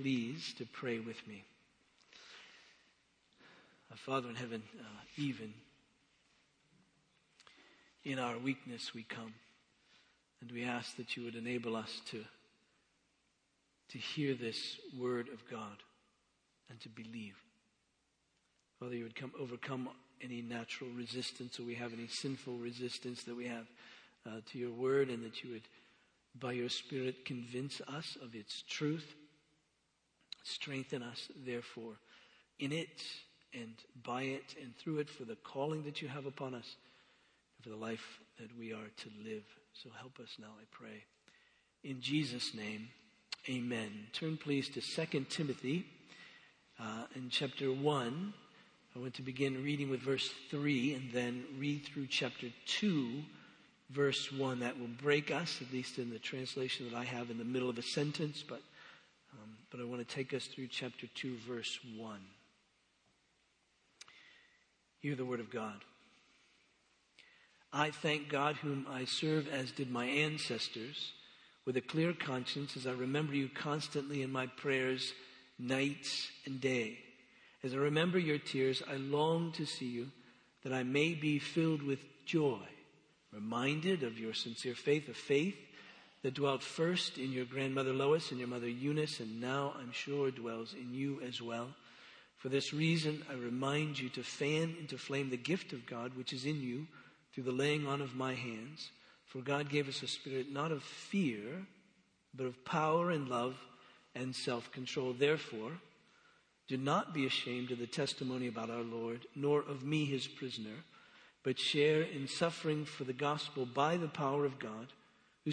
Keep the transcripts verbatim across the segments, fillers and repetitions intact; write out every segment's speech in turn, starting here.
please to pray with me. Our Father in heaven, uh, even in our weakness we come, and we ask that you would enable us to, to hear this word of God and to believe. Father, you would come overcome any natural resistance that we have, any sinful resistance that we have uh, to your word, and that you would, by your Spirit, convince us of its truth. Strengthen us, therefore, in it and by it and through it for the calling that you have upon us and for the life that we are to live. So help us now, I pray. In Jesus' name, amen. Turn, please, to Second Timothy uh, in chapter one. I want to begin reading with verse three and then read through chapter two, verse one. That will break us, at least in the translation that I have, in the middle of a sentence. But, um, but I want to take us through chapter two, verse one. Hear the word of God. I thank God, whom I serve as did my ancestors, with a clear conscience, as I remember you constantly in my prayers, night and day. As I remember your tears, I long to see you, that I may be filled with joy, reminded of your sincere faith, a faith that dwelt first in your grandmother Lois and your mother Eunice, and now I'm sure dwells in you as well. For this reason, I remind you to fan into flame the gift of God which is in you through the laying on of my hands. For God gave us a spirit not of fear, but of power and love and self-control. Therefore, do not be ashamed of the testimony about our Lord, nor of me, his prisoner, but share in suffering for the gospel by the power of God, who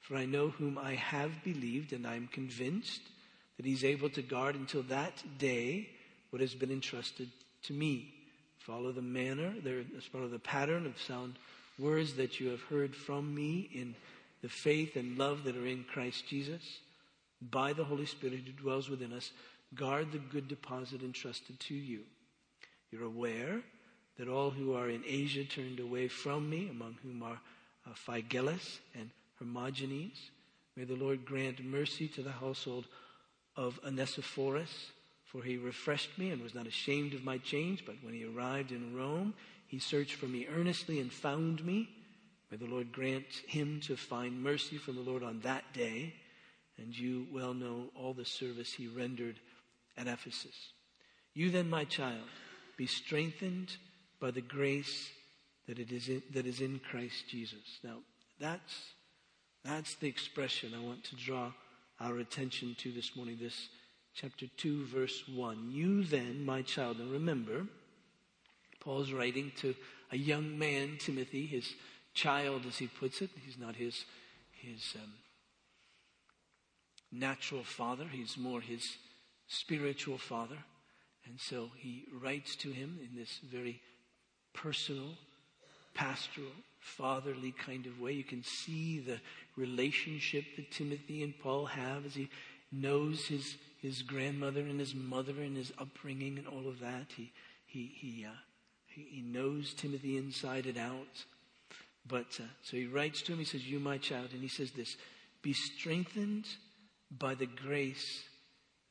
for I know whom I have believed, and I am convinced that he is able to guard until that day what has been entrusted to me. Follow the manner, follow the pattern of sound words that you have heard from me in the faith and love that are in Christ Jesus. By the Holy Spirit who dwells within us, guard the good deposit entrusted to you. You're aware that all who are in Asia turned away from me, among whom are uh, Phygelus and Hermogenes. May the Lord grant mercy to the household of Onesiphorus, for he refreshed me and was not ashamed of my change, but when he arrived in Rome, he searched for me earnestly and found me. May the Lord grant him to find mercy from the Lord on that day, and you well know all the service he rendered at Ephesus. You then, my child, be strengthened by the grace that it is in, that is in Christ Jesus. Now, that's, that's the expression I want to draw our attention to this morning, this chapter two, verse one. You then, my child, and remember, Paul's writing to a young man, Timothy, his child, as he puts it. He's not his, his um, natural father. He's more his spiritual father. And so he writes to him in this very personal, pastoral, fatherly kind of way. You can see the relationship that Timothy and Paul have as he knows his, his grandmother and his mother and his upbringing and all of that. He he he uh, he, he knows Timothy inside and out. But uh, so he writes to him. He says, "You, my child," and he says this: "Be strengthened by the grace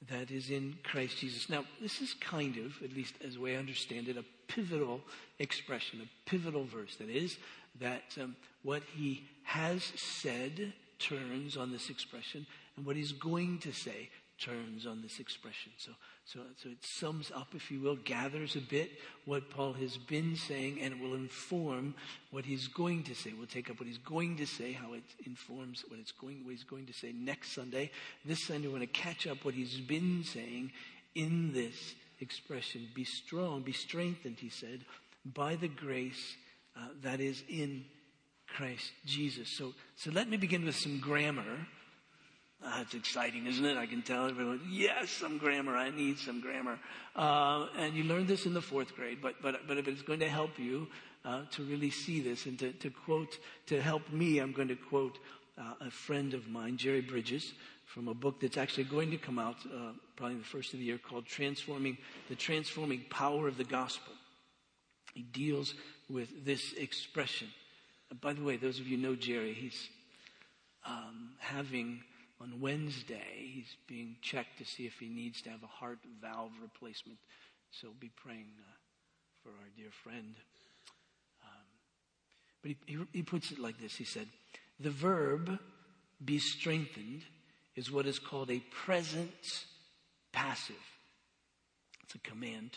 that is in Christ Jesus." Now, this is kind of, at least as we understand it, a pivotal expression, a pivotal verse. That is, that um, what he has said turns on this expression, and what he's going to say turns on this expression. So, so, so it sums up, if you will, gathers a bit what Paul has been saying, and it will inform what he's going to say. We'll take up what he's going to say, how it informs what it's going, what he's going to say next Sunday. This Sunday, we're going to catch up what he's been saying in this expression. Be strong, be strengthened, he said, by the grace uh, that is in Christ Jesus. So, so let me begin with some grammar. That's exciting, isn't it? I can tell everyone, yes, some grammar. I need some grammar. Uh, and you learn this in the fourth grade, but but but if it's going to help you uh, to really see this and to, to quote, to help me, I'm going to quote uh, a friend of mine, Jerry Bridges, from a book that's actually going to come out uh, probably the first of the year called Transforming the Transforming Power of the Gospel. He deals with this expression. By the way, those of you who know Jerry, he's um, having on Wednesday, he's being checked to see if he needs to have a heart valve replacement. So be praying uh, for our dear friend. Um, but he, he, he puts it like this. He said, the verb be strengthened is what is called a present passive. It's a command,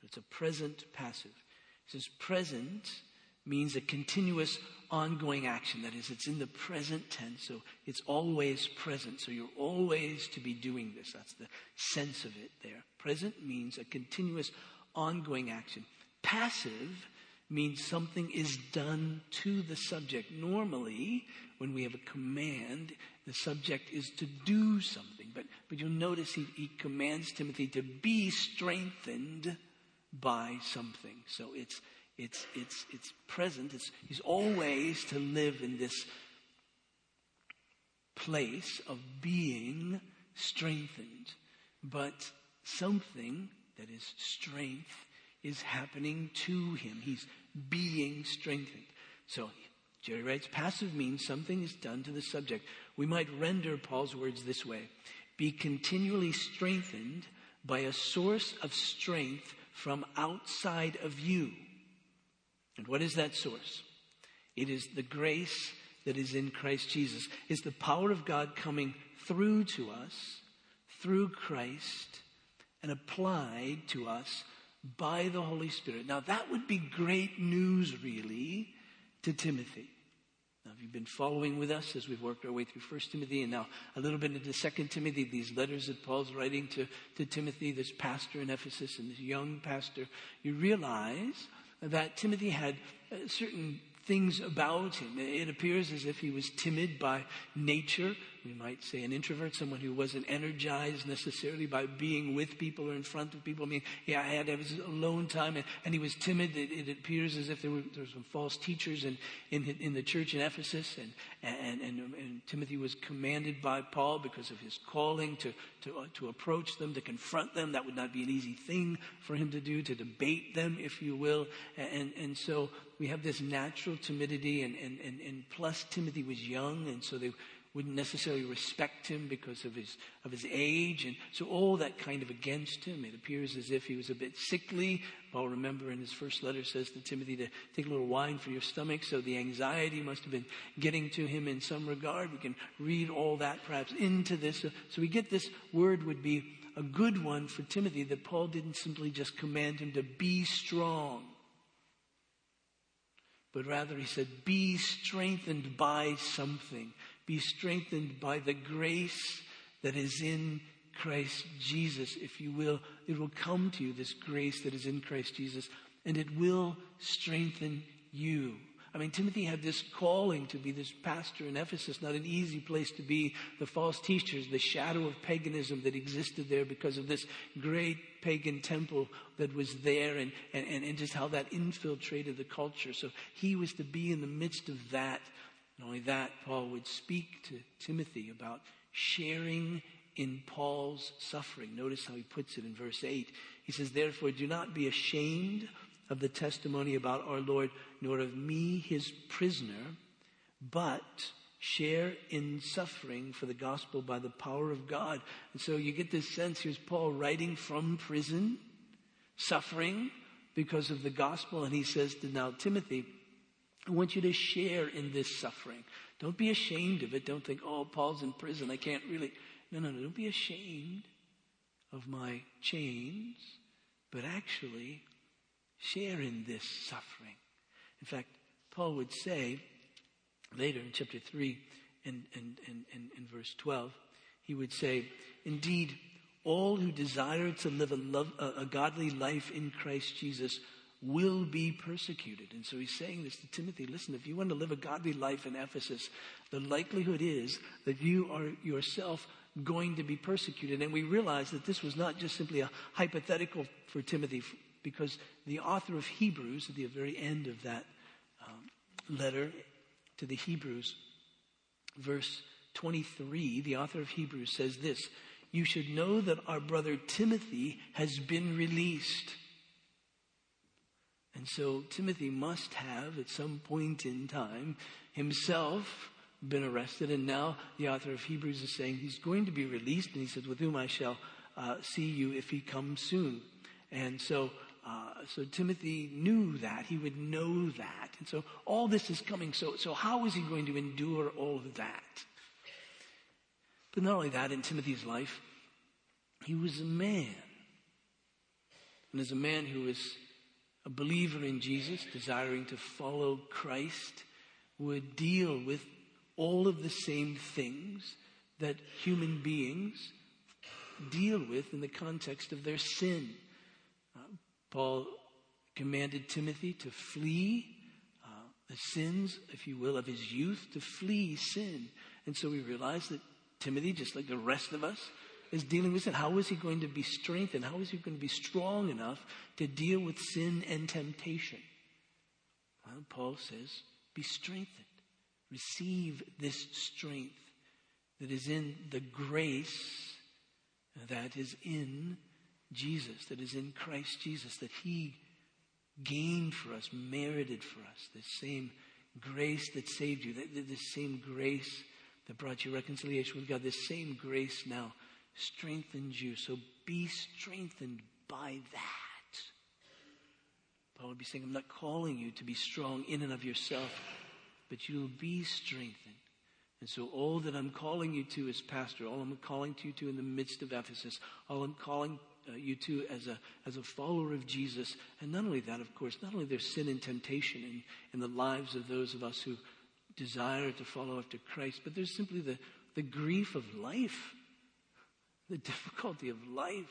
but it's a present passive. It says present means a continuous ongoing action. That is, it's in the present tense, so it's always present. So you're always to be doing this. That's the sense of it there. Present means a continuous ongoing action. Passive means something is done to the subject. Normally, when we have a command, the subject is to do something. But, but you'll notice he, he commands Timothy to be strengthened by something. So it's it's it's it's present. It's, he's always to live in this place of being strengthened. But something that is strength is happening to him. He's being strengthened. So Jerry writes, passive means something is done to the subject. We might render Paul's words this way. Be continually strengthened by a source of strength from outside of you. And what is that source? It is the grace that is in Christ Jesus. It's the power of God coming through to us, through Christ, and applied to us by the Holy Spirit. Now that would be great news, really, to Timothy. Now, if you've been following with us as we've worked our way through First Timothy and now a little bit into Second Timothy, these letters that Paul's writing to, to Timothy, this pastor in Ephesus and this young pastor, you realize that Timothy had certain things about him. It appears as if he was timid by nature. We might say an introvert, someone who wasn't energized necessarily by being with people or in front of people. I mean, yeah, I had his alone time, and, and he was timid. It, it appears as if there were, there were some false teachers in, in, in the church in Ephesus, and, and, and, and Timothy was commanded by Paul because of his calling to, to, uh, to approach them, to confront them. That would not be an easy thing for him to do, to debate them, if you will. And, and so we have this natural timidity, and, and, and, and plus Timothy was young, and so they wouldn't necessarily respect him because of his of his age. And so all that kind of against him. It appears as if he was a bit sickly. Paul, remember, in his first letter says to Timothy to take a little wine for your stomach. So the anxiety must have been getting to him in some regard. We can read all that perhaps into this. So, so we get this word would be a good one for Timothy, that Paul didn't simply just command him to be strong, but rather he said, be strengthened by something. Be strengthened by the grace that is in Christ Jesus, if you will. It will come to you, this grace that is in Christ Jesus, and it will strengthen you. I mean, Timothy had this calling to be this pastor in Ephesus, not an easy place to be. The false teachers, the shadow of paganism that existed there because of this great pagan temple that was there, and, and, and just how that infiltrated the culture. So he was to be in the midst of that. Not only that, Paul would speak to Timothy about sharing in Paul's suffering. Notice how he puts it in verse eight. He says, therefore, do not be ashamed of the testimony about our Lord, nor of me, his prisoner, but share in suffering for the gospel by the power of God. And so you get this sense, here's Paul writing from prison, suffering because of the gospel. And he says to now Timothy, I want you to share in this suffering. Don't be ashamed of it. Don't think, oh, Paul's in prison, I can't really. No, no, no. Don't be ashamed of my chains, but actually share in this suffering. In fact, Paul would say later in chapter three and, and, and, and, and verse twelve, he would say, indeed, all who desire to live a, love, a, a godly life in Christ Jesus will be persecuted. And so he's saying this to Timothy, listen, if you want to live a godly life in Ephesus, the likelihood is that you are yourself going to be persecuted. And we realize that this was not just simply a hypothetical for Timothy, because the author of Hebrews, at the very end of that um, letter to the Hebrews, verse twenty-three, the author of Hebrews says this, you should know that our brother Timothy has been released. And so Timothy must have, at some point in time, himself been arrested. And now the author of Hebrews is saying he's going to be released. And he says, with whom I shall uh, see you if he comes soon. And so, uh, so Timothy knew that. He would know that. And so all this is coming. So, so how is he going to endure all of that? But not only that, in Timothy's life, he was a man. And as a man who was a believer in Jesus, desiring to follow Christ, would deal with all of the same things that human beings deal with in the context of their sin. Uh, Paul commanded Timothy to flee uh, the sins, if you will, of his youth, to flee sin. And so we realize that Timothy, just like the rest of us, is dealing with sin. How is he going to be strengthened? How is he going to be strong enough to deal with sin and temptation? Well, Paul says, be strengthened. Receive this strength that is in the grace that is in Jesus, that is in Christ Jesus, that he gained for us, merited for us, the same grace that saved you, the, the same grace that brought you reconciliation with God. This same grace now strengthens you. So be strengthened by that. Paul would be saying, I'm not calling you to be strong in and of yourself, but you'll be strengthened. And so all that I'm calling you to as pastor, all I'm calling you to in the midst of Ephesus, all I'm calling uh, you to as a as a follower of Jesus, and not only that, of course, not only there's sin and temptation in, in the lives of those of us who desire to follow after Christ, but there's simply the, the grief of life, the difficulty of life,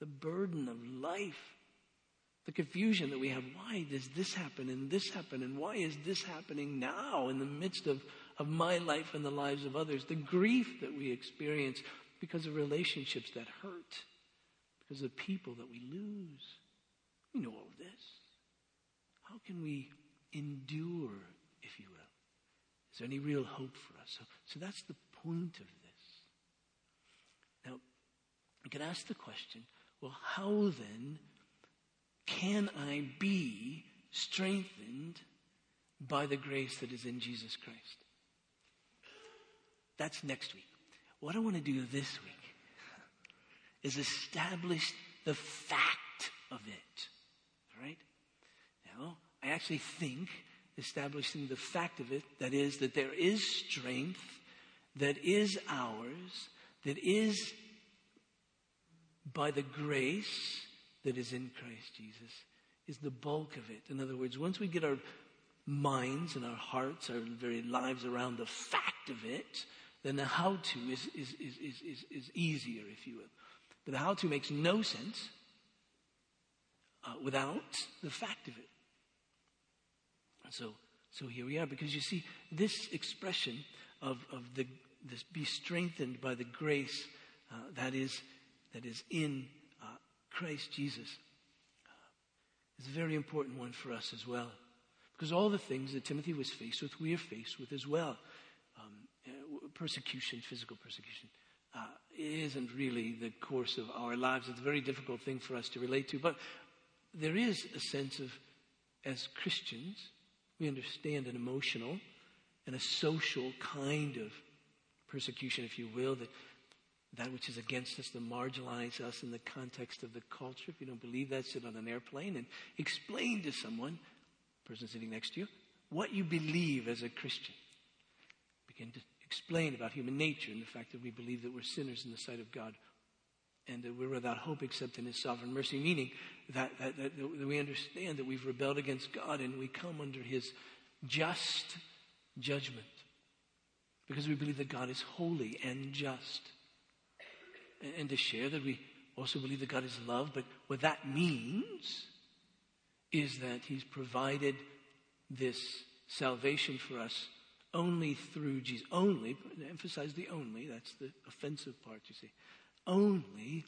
the burden of life, the confusion that we have. Why does this happen and this happen? And why is this happening now in the midst of, of my life and the lives of others? The grief that we experience because of relationships that hurt, because of people that we lose. We know all of this. How can we endure, if you will? Is there any real hope for us? So, so that's the point of this. Now, I can ask the question, well, how then can I be strengthened by the grace that is in Jesus Christ? That's next week. What I want to do this week is establish the fact of it. All right? Now, I actually think establishing the fact of it, that is, that there is strength that is ours, that is by the grace that is in Christ Jesus, is the bulk of it. In other words, once we get our minds and our hearts, our very lives around the fact of it, then the how-to is, is, is, is, is, is easier, if you will. But the how-to makes no sense uh, without the fact of it. So, so here we are, because you see, this expression of, of the this be strengthened by the grace uh, that is that is in uh, Christ Jesus uh, is a very important one for us as well, because all the things that Timothy was faced with, we are faced with as well. Um, uh, persecution, physical persecution, uh, isn't really the course of our lives. It's a very difficult thing for us to relate to, but there is a sense of, as Christians, we understand an emotional and a social kind of persecution, if you will, that that which is against us, that marginalizes us in the context of the culture. If you don't believe that, sit on an airplane and explain to someone, person sitting next to you, what you believe as a Christian. Begin to explain about human nature and the fact that we believe that we're sinners in the sight of God and that we're without hope except in his sovereign mercy, meaning that, that, that, that we understand that we've rebelled against God and we come under his just judgment because we believe that God is holy and just. And, and to share that we also believe that God is love, but what that means is that he's provided this salvation for us only through Jesus. Only, emphasize the only, that's the offensive part, you see. Only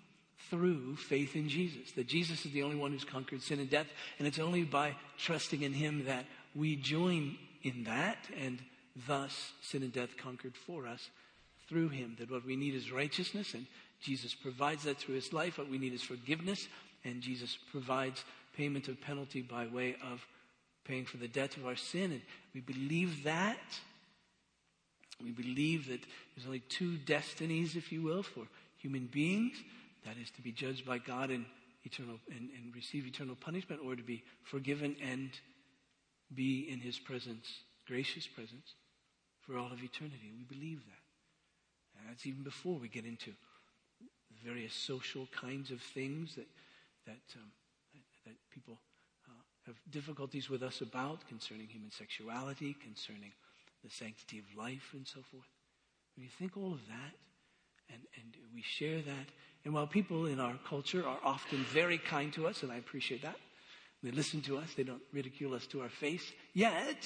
through faith in Jesus. That Jesus is the only one who's conquered sin and death, and it's only by trusting in him that we join in that, and thus sin and death conquered for us through him. That what we need is righteousness, and Jesus provides that through his life. What we need is forgiveness, and Jesus provides payment of penalty by way of paying for the debt of our sin. And we believe that. We believe that there's only two destinies, if you will, for human beings. That is to be judged by God and eternal and, and receive eternal punishment, or to be forgiven and be in his presence, gracious presence, for all of eternity. We believe that. And that's even before we get into the various social kinds of things that that um, that, that people uh, have difficulties with us about, concerning human sexuality, concerning the sanctity of life, and so forth. When you think all of that, and, and we share that. And while people in our culture are often very kind to us, and I appreciate that, they listen to us, they don't ridicule us to our face, yet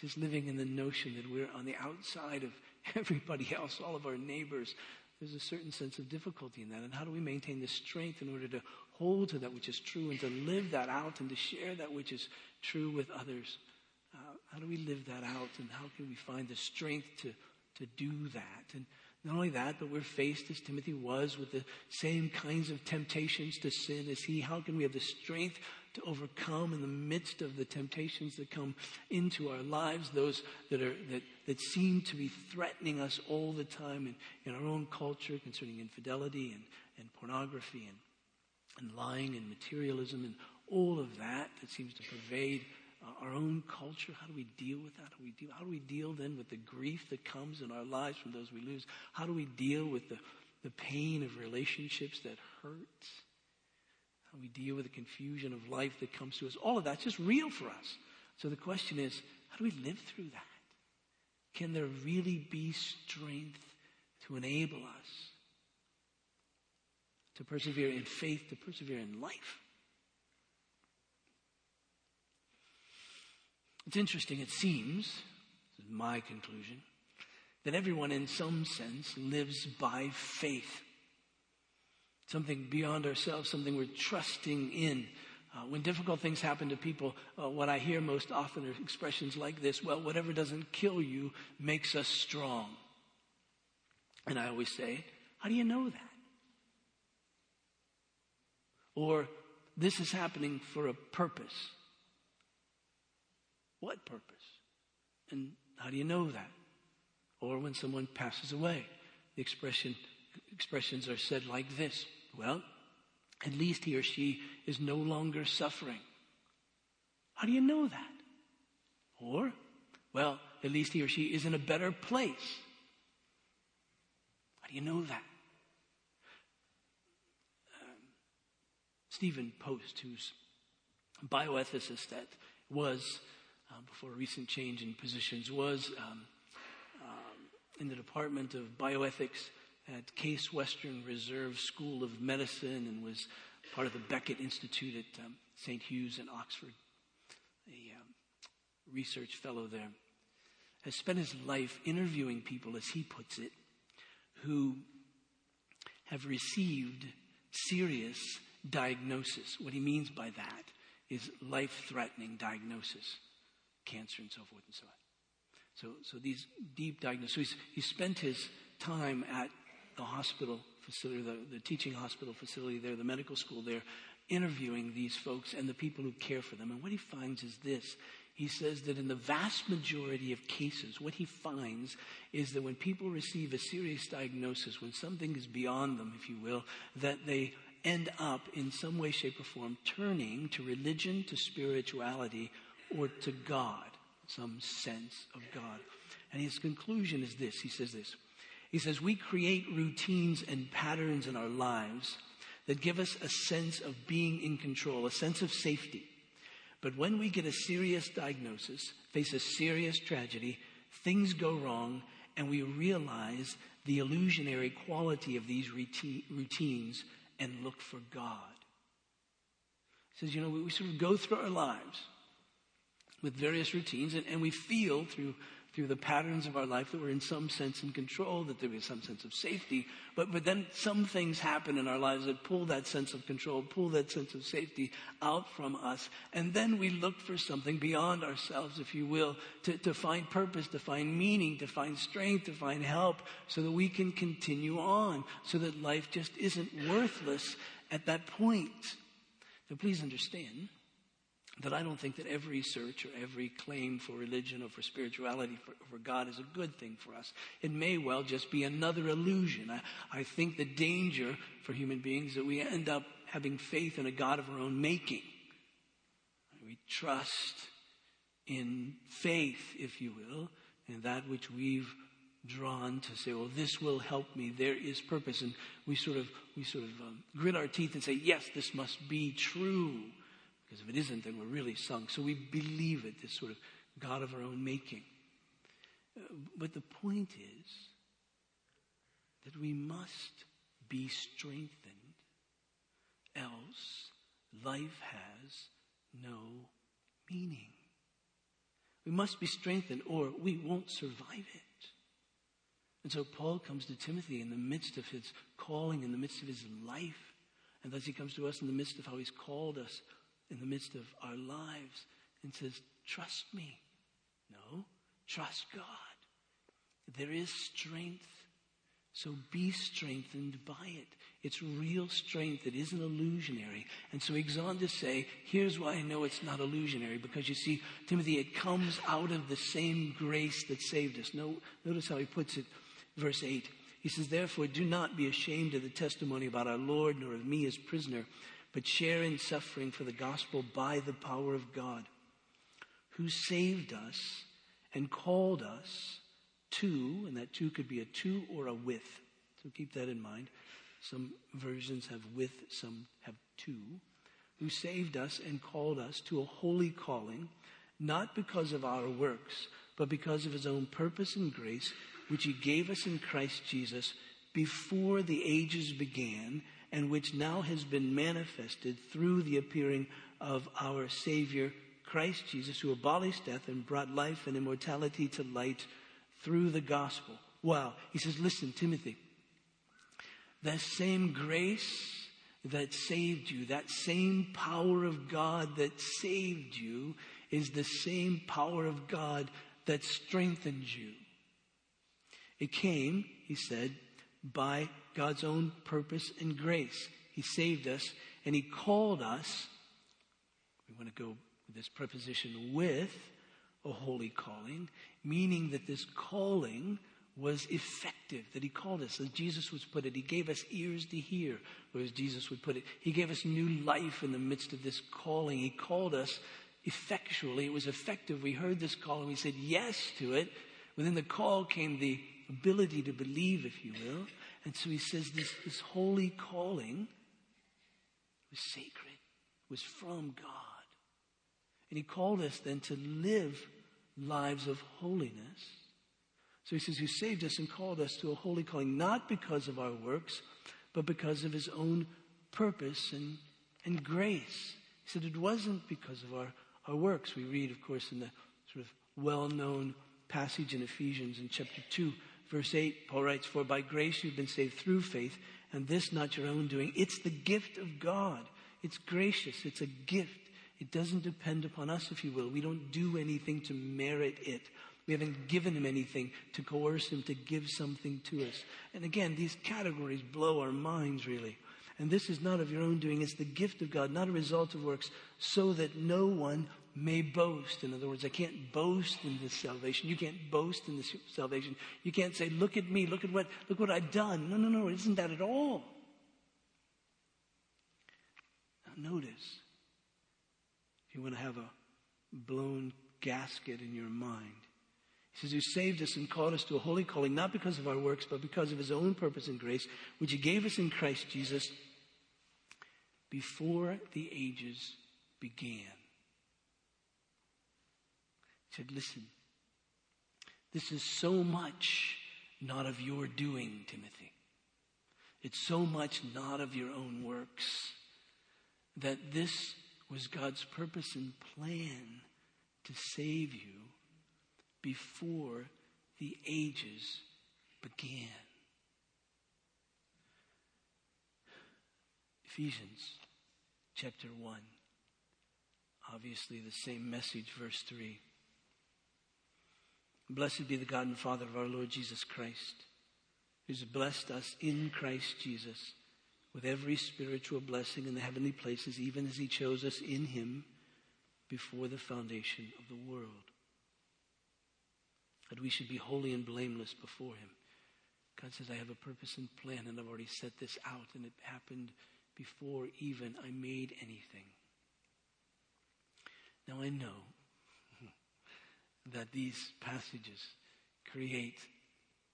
just living in the notion that we're on the outside of everybody else, all of our neighbors, there's a certain sense of difficulty in that. And how do we maintain the strength in order to hold to that which is true and to live that out and to share that which is true with others? Uh, how do we live that out, and how can we find the strength to, to do that? And not only that, but we're faced, as Timothy was, with the same kinds of temptations to sin as he. How can we have the strength to overcome in the midst of the temptations that come into our lives, those that are that, that seem to be threatening us all the time in, in our own culture, concerning infidelity and, and pornography and, and lying and materialism and all of that that seems to pervade our own culture? How do we deal with that? How do we deal? How do we deal then with the grief that comes in our lives from those we lose? How do we deal with the, the pain of relationships that hurt? How do we deal with the confusion of life that comes to us? All of that's just real for us. So the question is, how do we live through that? Can there really be strength to enable us to persevere in faith, to persevere in life? It's interesting, it seems, this is my conclusion, that everyone in some sense lives by faith. Something beyond ourselves, something we're trusting in. Uh, when difficult things happen to people, uh, what I hear most often are expressions like this: well, whatever doesn't kill you makes us strong. And I always say, how do you know that? Or, this is happening for a purpose. What purpose? And how do you know that? Or when someone passes away, the expression expressions are said like this: well, at least he or she is no longer suffering. How do you know that? Or, well, at least he or she is in a better place. How do you know that? Um, Stephen Post, who's a bioethicist that was... Uh, before a recent change in positions, was um, um, in the Department of Bioethics at Case Western Reserve School of Medicine, and was part of the Beckett Institute at um, Saint Hugh's in Oxford. A um, research fellow there has spent his life interviewing people, as he puts it, who have received serious diagnosis. What he means by that is life-threatening diagnosis. Cancer and so forth and so on. So, so these deep diagnoses. So he's, he spent his time at the hospital facility, the, the teaching hospital facility there, the medical school there, interviewing these folks and the people who care for them. And what he finds is this. He says that in the vast majority of cases, what he finds is that when people receive a serious diagnosis, when something is beyond them, if you will, that they end up in some way, shape, or form turning to religion, to spirituality, or to God, some sense of God. And his conclusion is this. He says this. He says, we create routines and patterns in our lives that give us a sense of being in control, a sense of safety. But when we get a serious diagnosis, face a serious tragedy, things go wrong, and we realize the illusionary quality of these routine, routines and look for God. He says, you know, we, we sort of go through our lives with various routines, and, and we feel through through the patterns of our life that we're in some sense in control, that there is some sense of safety. But but then some things happen in our lives that pull that sense of control, pull that sense of safety out from us. And then we look for something beyond ourselves, if you will, to, to find purpose, to find meaning, to find strength, to find help, so that we can continue on, so that life just isn't worthless at that point. Now, please understand that I don't think that every search or every claim for religion or for spirituality for, for God is a good thing for us. It may well just be another illusion. I, I think the danger for human beings is that we end up having faith in a God of our own making. We trust in faith, if you will, in that which we've drawn to say, well, this will help me. There is purpose. And we sort of, we sort of um, grit our teeth and say, yes, this must be true. Because if it isn't, then we're really sunk. So we believe it, this sort of God of our own making. But the point is that we must be strengthened, else life has no meaning. We must be strengthened, or we won't survive it. And so Paul comes to Timothy in the midst of his calling, in the midst of his life, and thus he comes to us in the midst of how he's called us, in the midst of our lives, and says, trust me. No, trust God. There is strength, so be strengthened by it. It's real strength. It isn't illusionary. And so he goes on to say, here's why I know it's not illusionary, because you see, Timothy, it comes out of the same grace that saved us. No, notice how he puts it, verse eight. He says, therefore, do not be ashamed of the testimony about our Lord, nor of me as prisoner, but share in suffering for the gospel by the power of God, who saved us and called us to, and that to could be a to or a with. So keep that in mind. Some versions have with, some have to. Who saved us and called us to a holy calling, not because of our works, but because of his own purpose and grace, which he gave us in Christ Jesus before the ages began, and which now has been manifested through the appearing of our Savior, Christ Jesus, who abolished death and brought life and immortality to light through the gospel. Wow. He says, listen, Timothy, that same grace that saved you, that same power of God that saved you, is the same power of God that strengthens you. It came, he said, by God's own purpose and grace. He saved us and he called us. We want to go with this preposition with, a holy calling, meaning that this calling was effective, that he called us. As Jesus would put it, he gave us ears to hear, or as Jesus would put it, he gave us new life in the midst of this calling. He called us effectually. It was effective. We heard this call and we said yes to it. Within the call came the ability to believe, if you will. And so he says this, this holy calling was sacred, was from God. And he called us then to live lives of holiness. So he says, who saved us and called us to a holy calling, not because of our works, but because of his own purpose and, and grace. He said it wasn't because of our, our works. We read, of course, in the sort of well-known passage in Ephesians in chapter two, verse eight, Paul writes, for by grace you've been saved through faith, and this not your own doing. It's the gift of God. It's gracious. It's a gift. It doesn't depend upon us, if you will. We don't do anything to merit it. We haven't given him anything to coerce him to give something to us. And again, these categories blow our minds, really. And this is not of your own doing. It's the gift of God, not a result of works, so that no one may boast. In other words, I can't boast in this salvation. You can't boast in this salvation. You can't say, look at me, look at what, look what I've done. No, no, no, it isn't that at all. Now notice, if you want to have a blown gasket in your mind, he says, who saved us and called us to a holy calling, not because of our works, but because of his own purpose and grace, which he gave us in Christ Jesus before the ages began. He said, listen, this is so much not of your doing, Timothy. It's so much not of your own works that this was God's purpose and plan to save you before the ages began. Ephesians chapter one. Obviously the same message, verse three. Blessed be the God and Father of our Lord Jesus Christ, who's blessed us in Christ Jesus with every spiritual blessing in the heavenly places, even as he chose us in him before the foundation of the world, that we should be holy and blameless before him. God says, I have a purpose and plan, and I've already set this out, and it happened before even I made anything. Now I know that these passages create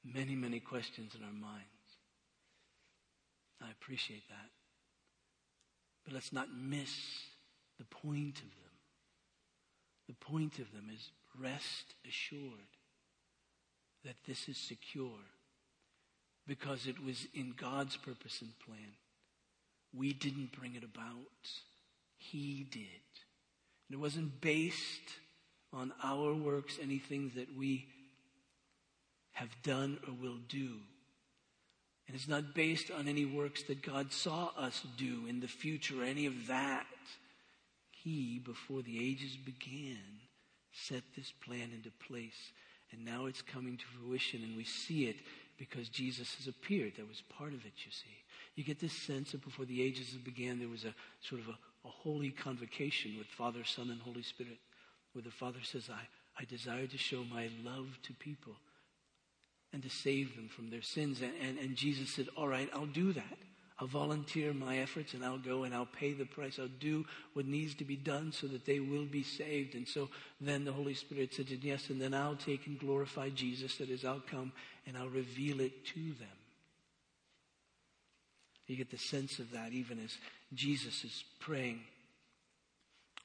many, many questions in our minds. I appreciate that. But let's not miss the point of them. The point of them is rest assured that this is secure because it was in God's purpose and plan. We didn't bring it about. He did. And it wasn't based on our works, anything that we have done or will do. And it's not based on any works that God saw us do in the future, any of that. He, before the ages began, set this plan into place. And now it's coming to fruition, and we see it because Jesus has appeared. That was part of it, you see. You get this sense that before the ages began, there was a sort of a, a holy convocation with Father, Son, and Holy Spirit, where the Father says, I, I desire to show my love to people and to save them from their sins. And, and, and Jesus said, all right, I'll do that. I'll volunteer my efforts, and I'll go and I'll pay the price. I'll do what needs to be done so that they will be saved. And so then the Holy Spirit said, yes, and then I'll take and glorify Jesus. That is, I'll come and I'll reveal it to them. You get the sense of that even as Jesus is praying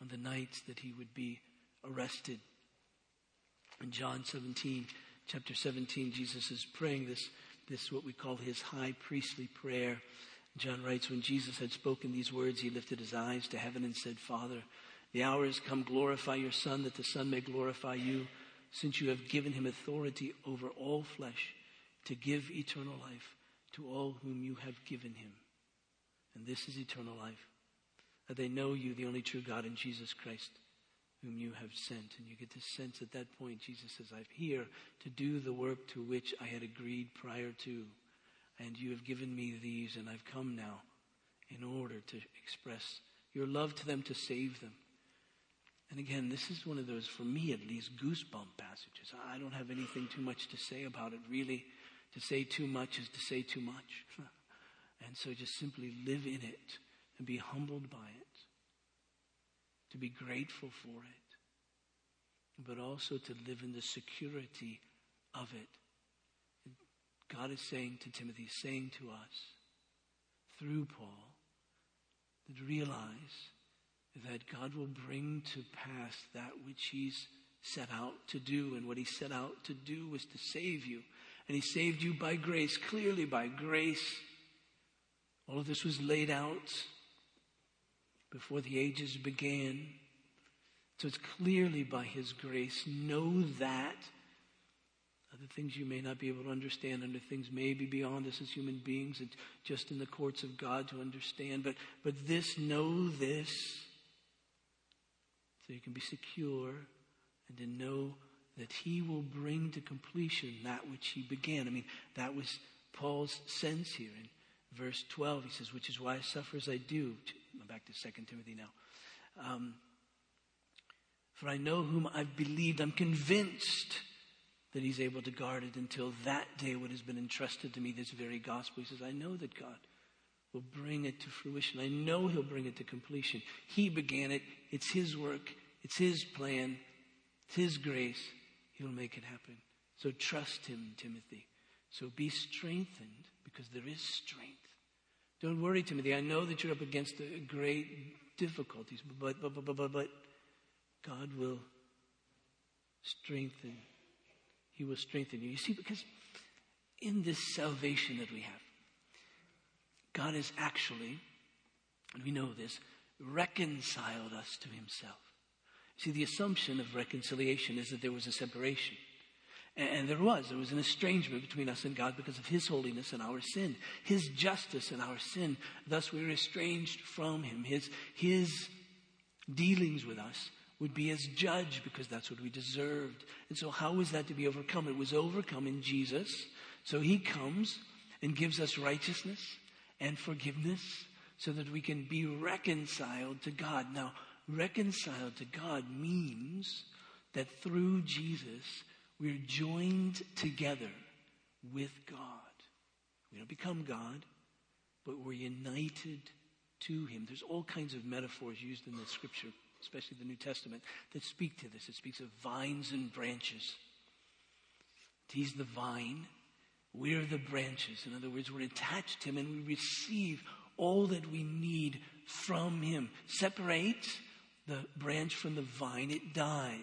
on the nights that he would be arrested. In John seventeen, chapter seventeen, Jesus is praying this, this what we call his high priestly prayer. John writes, when Jesus had spoken these words, he lifted his eyes to heaven and said, Father, the hour has come, glorify your Son, that the Son may glorify you, since you have given him authority over all flesh to give eternal life to all whom you have given him. And this is eternal life, that they know you, the only true God, and Jesus Christ, whom you have sent. And you get this sense at that point, Jesus says, I'm here to do the work to which I had agreed prior to. And you have given me these, and I've come now in order to express your love to them, to save them. And again, this is one of those, for me at least, goosebump passages. I don't have anything too much to say about it, really. To say too much is to say too much. And so just simply live in it and be humbled by it, to be grateful for it, but also to live in the security of it. God is saying to Timothy, saying to us, through Paul, that realize that God will bring to pass that which he's set out to do. And what he set out to do was to save you. And he saved you by grace, clearly by grace. All of this was laid out before the ages began. So it's clearly by his grace. Know that. Other things you may not be able to understand, other things may be beyond us as human beings and just in the courts of God to understand. But, but this, know this, so you can be secure and to know that he will bring to completion that which he began. I mean, that was Paul's sense here. In verse twelve, he says, which is why I suffer as I do. I'm back to Second Timothy now. Um, For I know whom I've believed. I'm convinced that he's able to guard it until that day what has been entrusted to me, this very gospel. He says, I know that God will bring it to fruition. I know he'll bring it to completion. He began it. It's his work. It's his plan. It's his grace. He'll make it happen. So trust him, Timothy. So be strengthened, because there is strength. Don't worry, Timothy. I know that you're up against great difficulties, but, but, but, but, but God will strengthen He will strengthen you. You see, because in this salvation that we have, God is actually, and we know this, reconciled us to himself. See, the assumption of reconciliation is that there was a separation. And there was. There was an estrangement between us and God because of his holiness and our sin. His justice and our sin. Thus we were estranged from him. His, his dealings with us would be as judge because that's what we deserved. And so how was that to be overcome? It was overcome in Jesus. So he comes and gives us righteousness and forgiveness so that we can be reconciled to God. Now, reconciled to God means that through Jesus, we're joined together with God. We don't become God, but we're united to him. There's all kinds of metaphors used in the scripture, especially the New Testament, that speak to this. It speaks of vines and branches. He's the vine. We're the branches. In other words, we're attached to him and we receive all that we need from him. Separate the branch from the vine, it dies.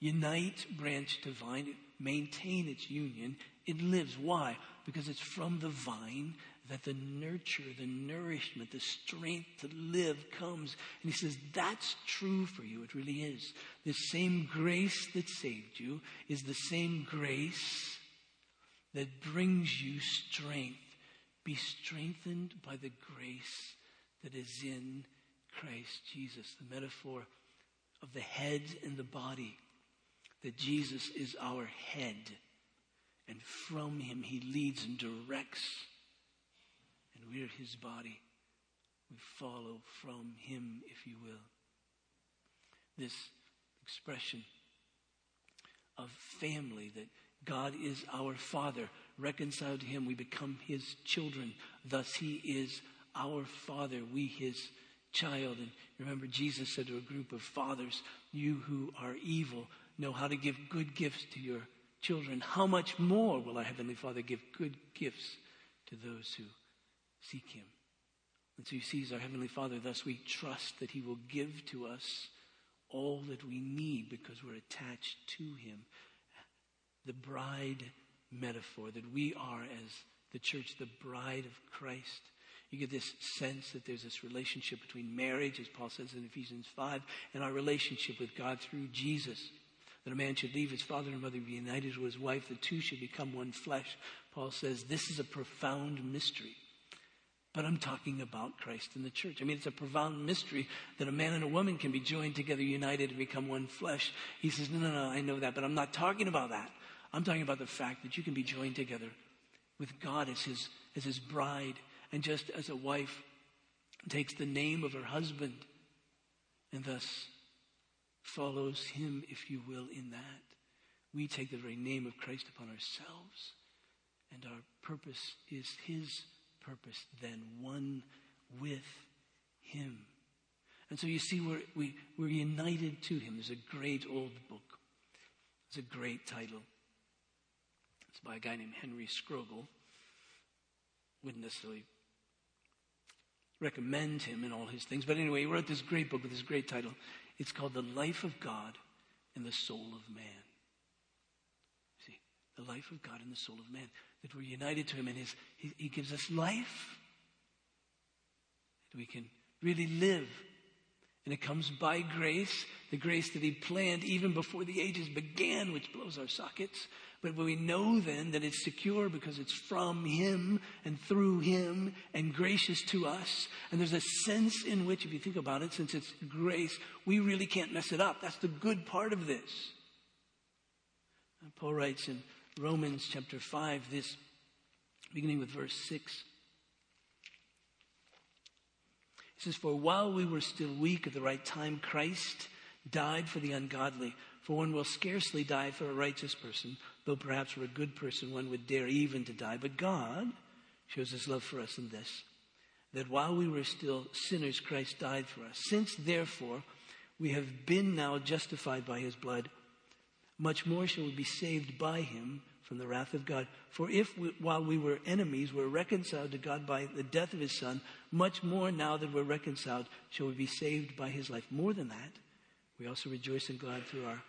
Unite branch to vine, maintain its union, it lives. Why? Because it's from the vine that the nurture, the nourishment, the strength to live comes. And he says, that's true for you. It really is. The same grace that saved you is the same grace that brings you strength. Be strengthened by the grace that is in Christ Jesus. The metaphor of the head and the body, that Jesus is our head, and from him he leads and directs, and we're his body. We follow from him, if you will. This expression of family, that God is our Father. Reconciled to him, we become his children. Thus he is our Father, we his child. And remember, Jesus said to a group of fathers, you who are evil know how to give good gifts to your children. How much more will our Heavenly Father give good gifts to those who seek him? And so you see, he's our Heavenly Father. Thus we trust that he will give to us all that we need because we're attached to him. The bride metaphor, that we are, as the church, the bride of Christ. You get this sense that there's this relationship between marriage, as Paul says in Ephesians five, and our relationship with God through Jesus. That a man should leave his father and mother and be united to his wife. The two should become one flesh. Paul says this is a profound mystery. But I'm talking about Christ and the church. I mean, it's a profound mystery that a man and a woman can be joined together, united, and become one flesh. He says, no, no, no, I know that, but I'm not talking about that. I'm talking about the fact that you can be joined together with God as his, as his bride. And just as a wife takes the name of her husband and thus follows him, if you will, in that, we take the very name of Christ upon ourselves, and our purpose is his purpose, then one with him. And so you see, we're, we, we're united to him. There's a great old book. It's a great title. It's by a guy named Henry Scroggle. Wouldn't necessarily recommend him in all his things, but anyway, he wrote this great book with this great title. It's called The Life of God and the Soul of Man. See, the life of God and the soul of man. That we're united to him, and his, he, he gives us life. That we can really live. And it comes by grace, the grace that he planned even before the ages began, which blows our sockets. But we know then that it's secure because it's from him and through him and gracious to us. And there's a sense in which, if you think about it, since it's grace, we really can't mess it up. That's the good part of this. And Paul writes in Romans chapter five, this, beginning with verse six. It says, for while we were still weak, at the right time, Christ died for the ungodly. For one will scarcely die for a righteous person, though perhaps for a good person one would dare even to die. But God shows his love for us in this, that while we were still sinners, Christ died for us. Since, therefore, we have been now justified by his blood, much more shall we be saved by him from the wrath of God. For if we, while we were enemies, were reconciled to God by the death of his Son, much more now that we're reconciled shall we be saved by his life. More than that, we also rejoice in God through our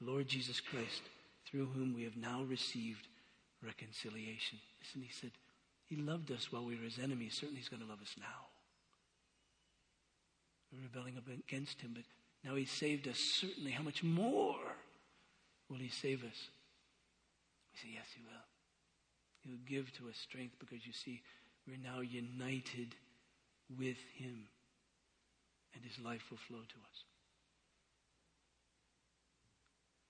Lord Jesus Christ, through whom we have now received reconciliation. Listen, he said, he loved us while we were his enemies. Certainly he's going to love us now. were rebelling against him, but now he saved us certainly. How much more will he save us? We say, yes, he will. He'll give to us strength because you see, we're now united with him and his life will flow to us.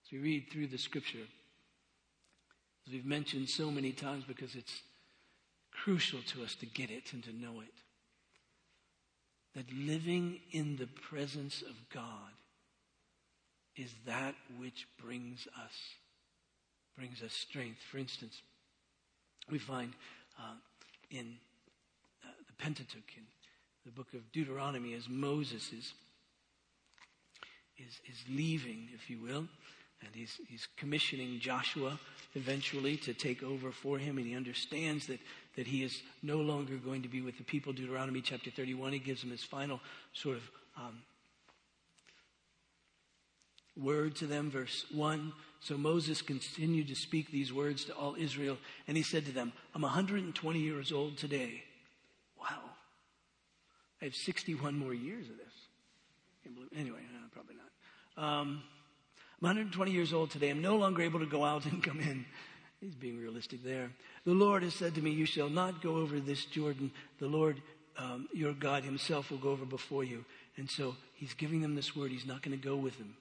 As we read through the scripture, as we've mentioned so many times because it's crucial to us to get it and to know it, that living in the presence of God is that which brings us, brings us strength. For instance, we find uh, in uh, the Pentateuch, in the book of Deuteronomy, as Moses is, is, is leaving, if you will, and he's, he's commissioning Joshua eventually to take over for him. And he understands that, that he is no longer going to be with the people. Deuteronomy chapter thirty-one, he gives him his final sort of um, word to them. Verse one, so Moses continued to speak these words to all Israel. And he said to them, I'm one hundred twenty years old today. Wow. I have sixty-one more years of this. Anyway, no, probably not. Um, I'm one hundred twenty years old today. I'm no longer able to go out and come in. He's being realistic there. The Lord has said to me, you shall not go over this Jordan. The Lord, um, your God himself will go over before you. And so he's giving them this word. He's not going to go with them.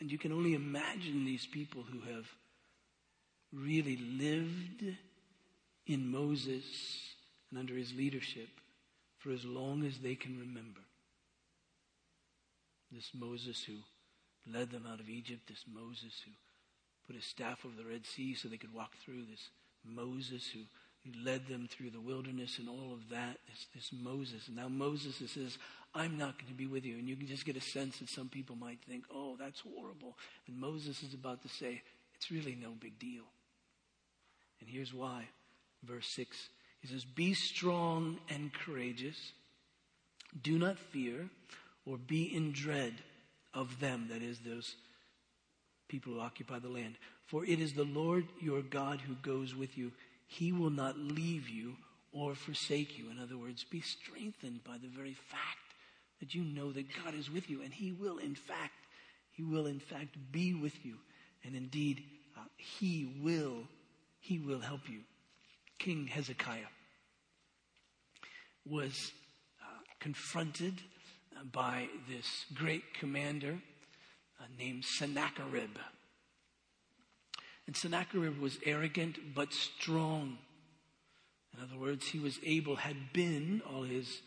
And you can only imagine these people who have really lived in Moses and under his leadership for as long as they can remember. This Moses who led them out of Egypt, this Moses who put his staff over the Red Sea so they could walk through, this Moses who, who led them through the wilderness and all of that, this, this Moses. And now Moses says, I'm not going to be with you. And you can just get a sense that some people might think, oh, that's horrible. And Moses is about to say, it's really no big deal. And here's why. Verse six, he says, be strong and courageous. Do not fear or be in dread of them, that is, those people who occupy the land. For it is the Lord your God who goes with you. He will not leave you or forsake you. In other words, be strengthened by the very fact that you know that God is with you. And he will, in fact, he will, in fact, be with you. And indeed, uh, he will, he will help you. King Hezekiah was uh, confronted by this great commander uh, named Sennacherib. And Sennacherib was arrogant but strong. In other words, he was able, had been all his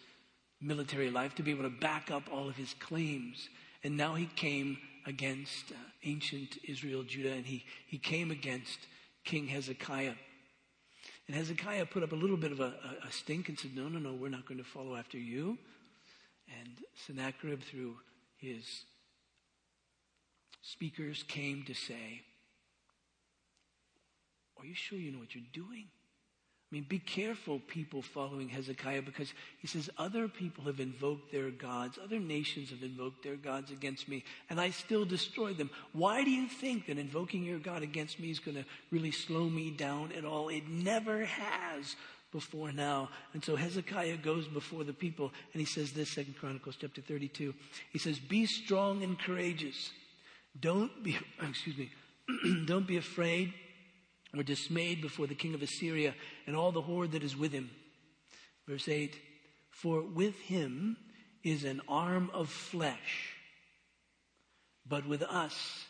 military life, to be able to back up all of his claims. And now he came against uh, ancient Israel, Judah, and he, he came against King Hezekiah. And Hezekiah put up a little bit of a, a stink and said, no, no, no, we're not going to follow after you. And Sennacherib, through his speakers, came to say, are you sure you know what you're doing? I mean, be careful, people following Hezekiah, because he says, other people have invoked their gods, other nations have invoked their gods against me, and I still destroyed them. Why do you think that invoking your God against me is going to really slow me down at all? It never has before now. And so Hezekiah goes before the people and he says this, Second Chronicles chapter thirty-two. He says, be strong and courageous. Don't be, excuse me, don't be afraid or dismayed before the king of Assyria and all the horde that is with him. Verse eight, for with him is an arm of flesh, but with us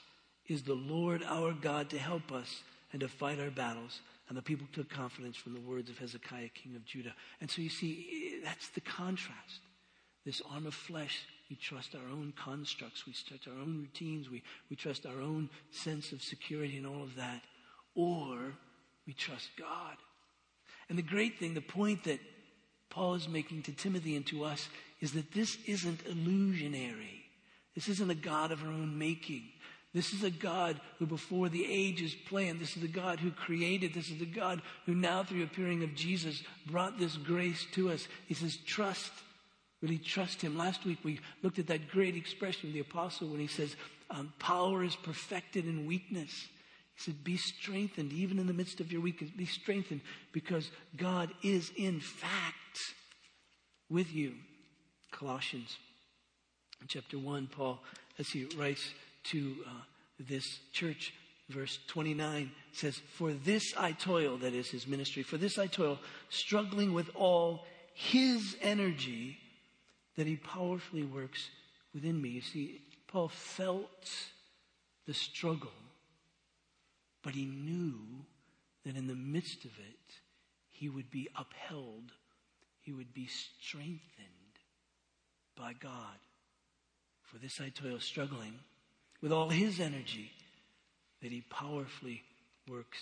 is the Lord our God to help us and to fight our battles. And the people took confidence from the words of Hezekiah, king of Judah. And so you see, that's the contrast. This arm of flesh, we trust our own constructs. We trust our own routines. We, we trust our own sense of security and all of that. Or we trust God. And the great thing, the point that Paul is making to Timothy and to us, is that this isn't illusionary. This isn't a God of our own making. This is a God who before the ages planned. This is the God who created. This is the God who now through the appearing of Jesus brought this grace to us. He says, trust, really trust him. Last week we looked at that great expression of the apostle when he says, um, power is perfected in weakness. He said, be strengthened even in the midst of your weakness. Be strengthened because God is in fact with you. Colossians chapter one, Paul, as he writes to uh, this church, verse twenty-nine says, "For this I toil," that is his ministry, "for this I toil, struggling with all his energy that he powerfully works within me." You see, Paul felt the struggle, but he knew that in the midst of it, he would be upheld. He would be strengthened by God. "For this I toil, struggling with all his energy that he powerfully works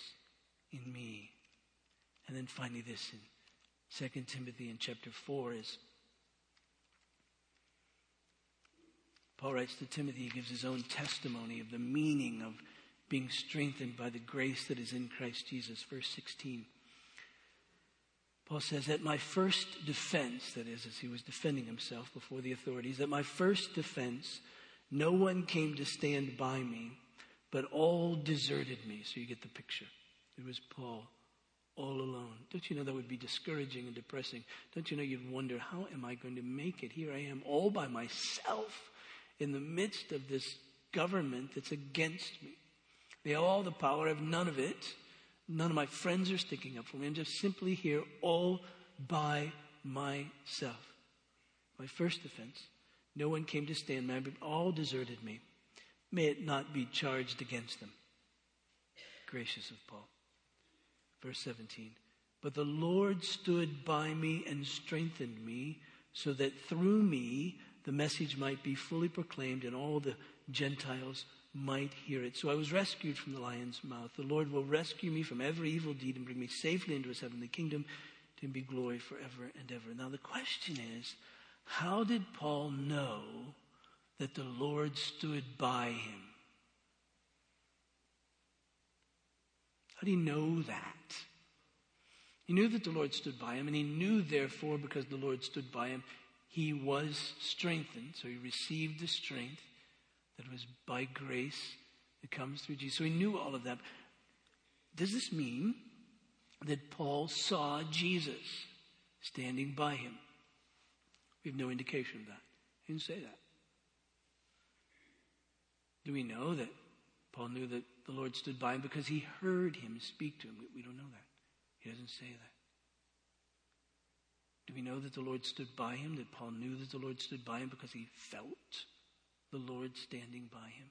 in me." And then finally this in Second Timothy in chapter four is, Paul writes to Timothy, he gives his own testimony of the meaning of being strengthened by the grace that is in Christ Jesus. Verse sixteen, Paul says, "At my first defense," that is, as he was defending himself before the authorities, "at my first defense, no one came to stand by me, but all deserted me." So you get the picture. It was Paul all alone. Don't you know that would be discouraging and depressing? Don't you know you'd wonder, how am I going to make it? Here I am all by myself in the midst of this government that's against me. They have all the power, I have none of it. None of my friends are sticking up for me. I'm just simply here all by myself. My first defense, no one came to stand by, but all deserted me. May it not be charged against them. Gracious of Paul. Verse seventeen, "But the Lord stood by me and strengthened me, so that through me the message might be fully proclaimed and all the Gentiles might hear it. So I was rescued from the lion's mouth. The Lord will rescue me from every evil deed and bring me safely into his heavenly kingdom. To him be glory forever and ever." Now the question is, how did Paul know that the Lord stood by him? How did he know that? He knew that the Lord stood by him, and he knew, therefore, because the Lord stood by him, he was strengthened. So he received the strength that was by grace that comes through Jesus. So he knew all of that. Does this mean that Paul saw Jesus standing by him? We have no indication of that. He didn't say that. Do we know that Paul knew that the Lord stood by him because he heard him speak to him? We don't know that. He doesn't say that. Do we know that the Lord stood by him, that Paul knew that the Lord stood by him because he felt the Lord standing by him?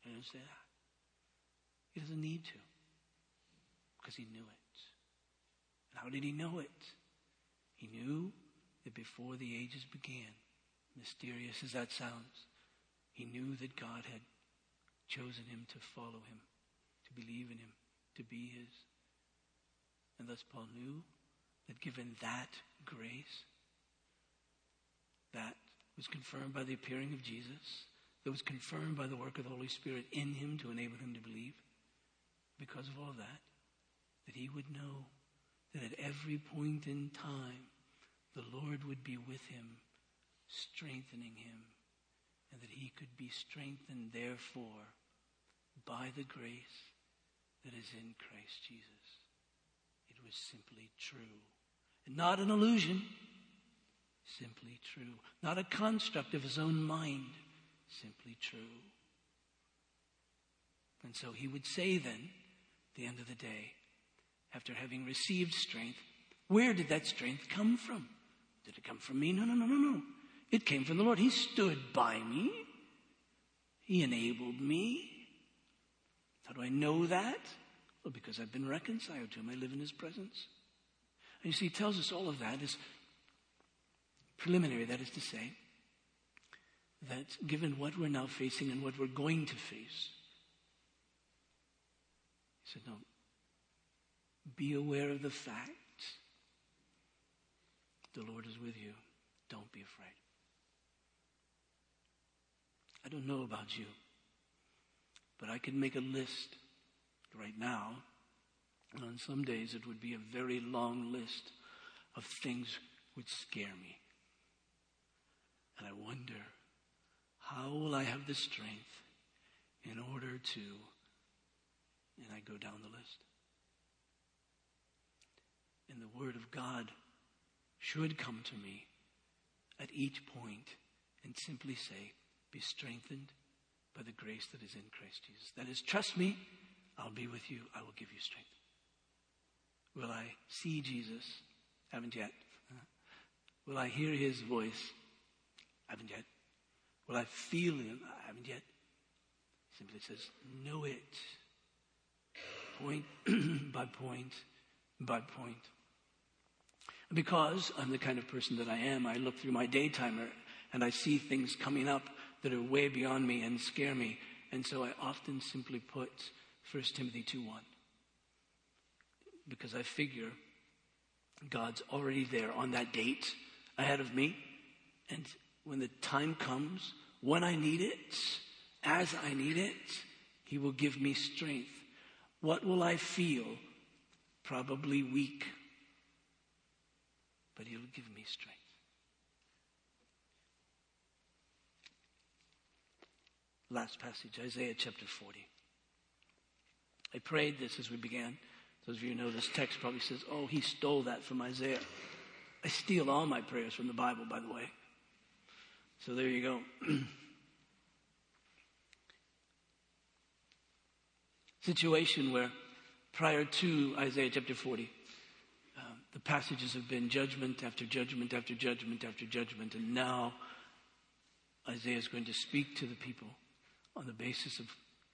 He doesn't say that. He doesn't need to, because he knew it. And how did he know it? He knew that before the ages began, mysterious as that sounds, he knew that God had chosen him to follow him, to believe in him, to be his. And thus Paul knew that given that grace, that was confirmed by the appearing of Jesus, that was confirmed by the work of the Holy Spirit in him to enable him to believe, because of all of that, that he would know that at every point in time, the Lord would be with him, strengthening him, and that he could be strengthened, therefore, by the grace that is in Christ Jesus. It was simply true, and not an illusion. Simply true. Not a construct of his own mind. Simply true. And so he would say then, at the end of the day, after having received strength, where did that strength come from? Did it come from me? No, no, no, no, no. It came from the Lord. He stood by me. He enabled me. How do I know that? Well, because I've been reconciled to him. I live in his presence. And you see, he tells us all of that is preliminary, that is to say, that given what we're now facing and what we're going to face, he said, no, be aware of the fact the Lord is with you. Don't be afraid. I don't know about you, but I could make a list right now, and on some days it would be a very long list of things would scare me. And I wonder, how will I have the strength in order to, and I go down the list. And the Word of God should come to me at each point and simply say, be strengthened by the grace that is in Christ Jesus. That is, trust me, I'll be with you, I will give you strength. Will I see Jesus? Haven't yet. Will I hear his voice? Haven't yet. Will I feel him? I haven't yet. He simply says, know it. Point by point by point. Because I'm the kind of person that I am, I look through my day timer and I see things coming up that are way beyond me and scare me. And so I often simply put First Timothy two one. Because I figure God's already there on that date ahead of me. And when the time comes, when I need it, as I need it, he will give me strength. What will I feel? Probably weak. But he'll give me strength. Last passage, Isaiah chapter forty. I prayed this as we began. Those of you who know this text probably says, oh, he stole that from Isaiah. I steal all my prayers from the Bible, by the way. So there you go. Situation where prior to Isaiah chapter forty, uh, the passages have been judgment after judgment after judgment after judgment. And now Isaiah is going to speak to the people on the basis of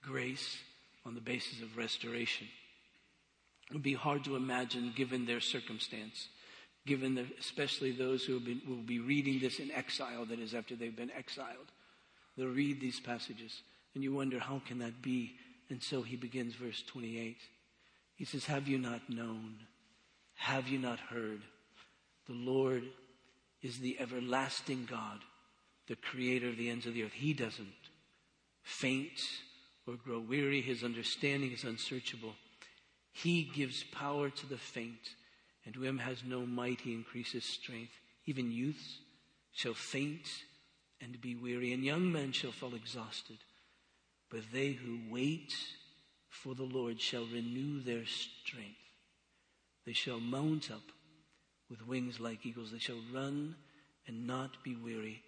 grace, on the basis of restoration. It would be hard to imagine, given their circumstance, given the, especially those who have been, will be reading this in exile, that is, after they've been exiled. They'll read these passages, and you wonder, how can that be? And so he begins verse twenty-eight. He says, have you not known? Have you not heard? The Lord is the everlasting God, the creator of the ends of the earth. He doesn't faint or grow weary. His understanding is unsearchable. He gives power to the faint, and to him has no might, he increases strength. Even youths shall faint and be weary, and young men shall fall exhausted. But they who wait for the Lord shall renew their strength. They shall mount up with wings like eagles. They shall run and not be weary.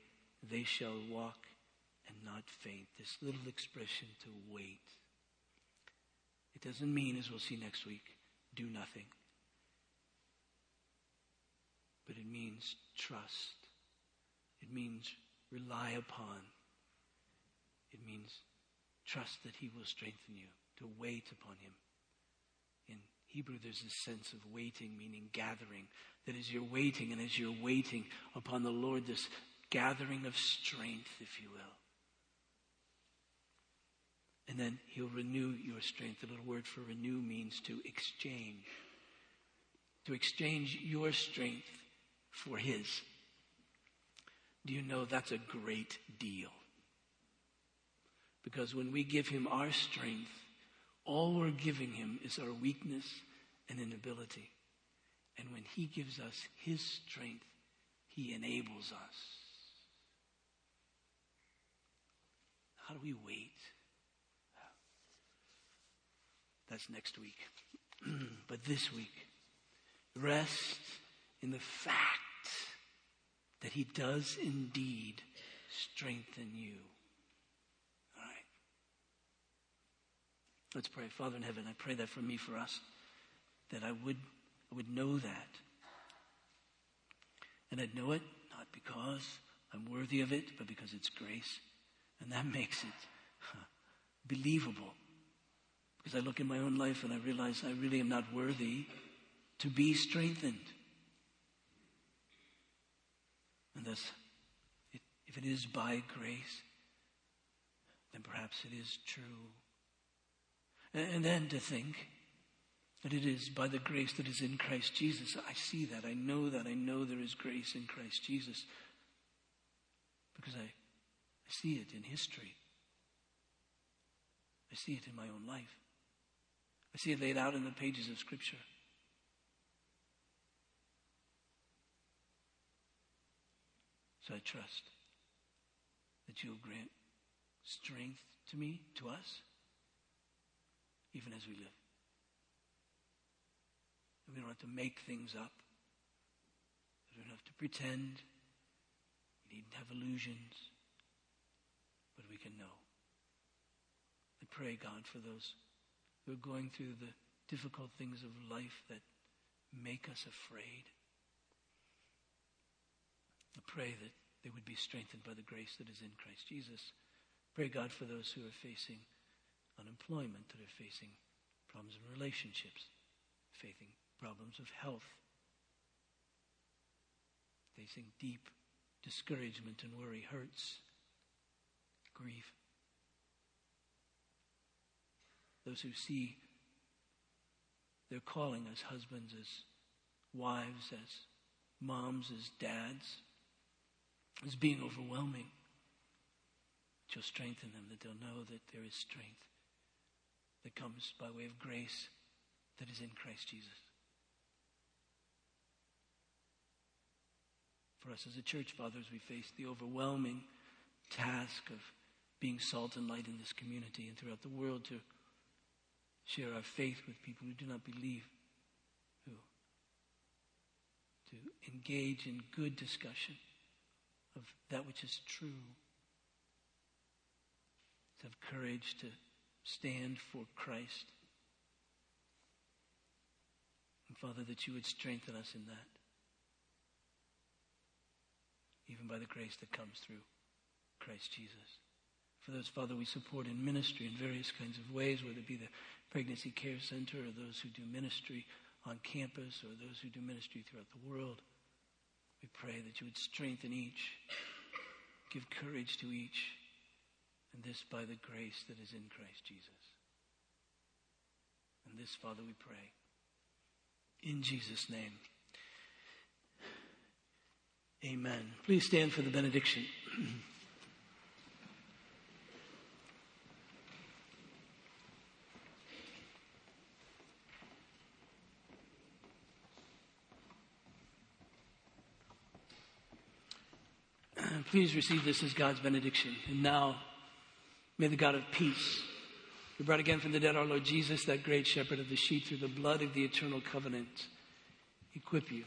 They shall walk and not faint. This little expression, to wait. It doesn't mean, as we'll see next week, do nothing. But it means trust. It means rely upon. It means trust that he will strengthen you, to wait upon him. In Hebrew, there's this sense of waiting, meaning gathering. That as you're waiting, and as you're waiting upon the Lord, this gathering of strength, if you will. And then he'll renew your strength. The little word for renew means to exchange. To exchange your strength for his. Do you know that's a great deal? Because when we give him our strength, all we're giving him is our weakness and inability. And when he gives us his strength, he enables us. How do we wait? That's next week. But this week, rest in the fact that he does indeed strengthen you. All right. Let's pray. Father in heaven, I pray that for me, for us, that I would, I would know that. And I'd know it not because I'm worthy of it, but because it's grace. And that makes it huh, believable. Because I look in my own life and I realize I really am not worthy to be strengthened. And thus, it, if it is by grace, then perhaps it is true. And, and then to think that it is by the grace that is in Christ Jesus. I see that. I know that. I know there is grace in Christ Jesus. Because I, I see it in history. I see it in my own life. I see it laid out in the pages of Scripture. So I trust that you'll grant strength to me, to us, even as we live. And we don't have to make things up. We don't have to pretend. We needn't have illusions, but we can know. I pray, God, for those who are going through the difficult things of life that make us afraid. I pray that they would be strengthened by the grace that is in Christ Jesus. Pray, God, for those who are facing unemployment, that are facing problems in relationships, facing problems of health, facing deep discouragement and worry, hurts, grief. Those who see their calling as husbands, as wives, as moms, as dads, as being overwhelming, you'll strengthen them, that they'll know that there is strength that comes by way of grace that is in Christ Jesus. For us as a church, fathers, we face the overwhelming task of being salt and light in this community and throughout the world, to share our faith with people who do not believe, who to engage in good discussion of that which is true, to have courage to stand for Christ. And Father, that you would strengthen us in that, even by the grace that comes through Christ Jesus. For those, Father, we support in ministry in various kinds of ways, whether it be the Pregnancy Care Center, or those who do ministry on campus, or those who do ministry throughout the world. We pray that you would strengthen each, give courage to each, and this by the grace that is in Christ Jesus. And this, Father, we pray in Jesus' name. Amen. Please stand for the benediction. Please receive this as God's benediction. And now, may the God of peace, who brought again from the dead our Lord Jesus, that great shepherd of the sheep, through the blood of the eternal covenant, equip you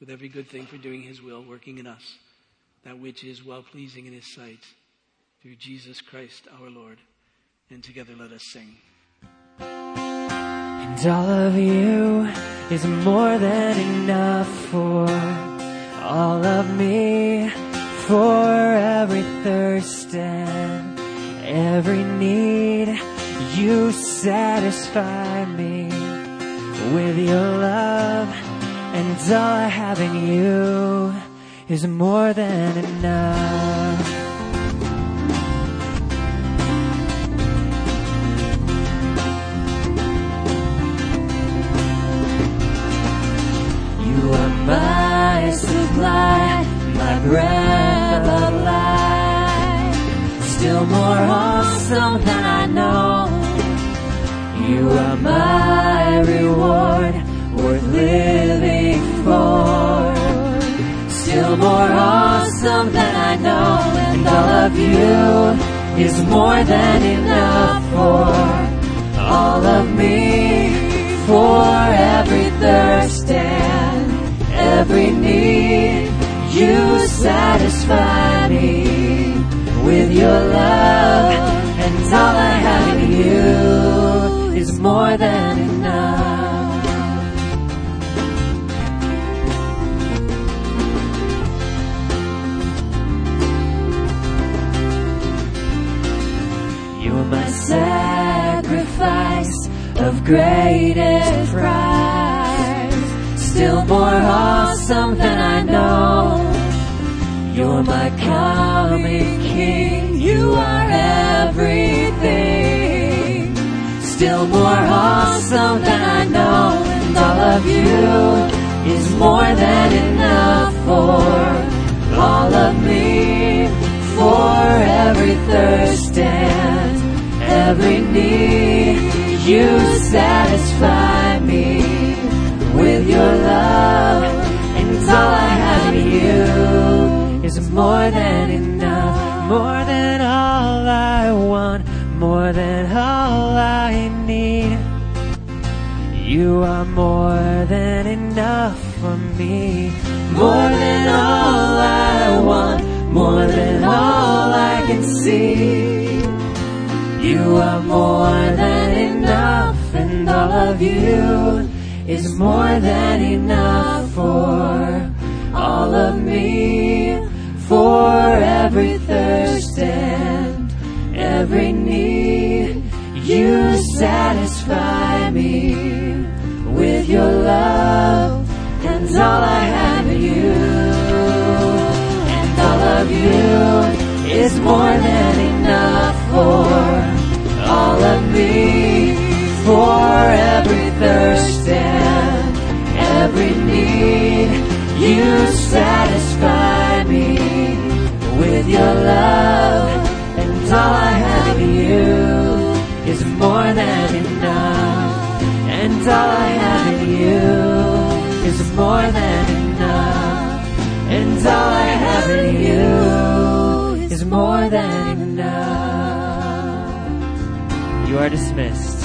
with every good thing for doing his will, working in us that which is well-pleasing in his sight, through Jesus Christ our Lord. And together let us sing. And all of you is more than enough for all of me, for every thirst and every need. You satisfy me with your love, and all I have in you is more than enough. You are my supply, my breath of life, still more awesome than I know. You are my reward, worth living for, still more awesome than I know. And all of you is more than enough for all of me, for every thirst and every need. You satisfy me with your love, and all I have in you is more than enough. You're my sacrifice of greatest price, still more awesome than I know. You're my coming King, you are everything, still more awesome than I know. And all of you is more than enough for all of me, for every thirst and every need. You satisfy me with your love, and all I have in you is more than enough, more than all I want, more than all I need. You are more than enough for me, more than all I want, more than all I can see. You are more than enough, and all of you is more than enough for all of me. For every thirst and every need, you satisfy me with your love, and all I have in you, and all of you is more than enough for all of me, for every thirst and every need, you satisfy me with your love, and all I have in you is more than enough. And all I have in you is more than enough. And all I have in you is more than enough. You are dismissed.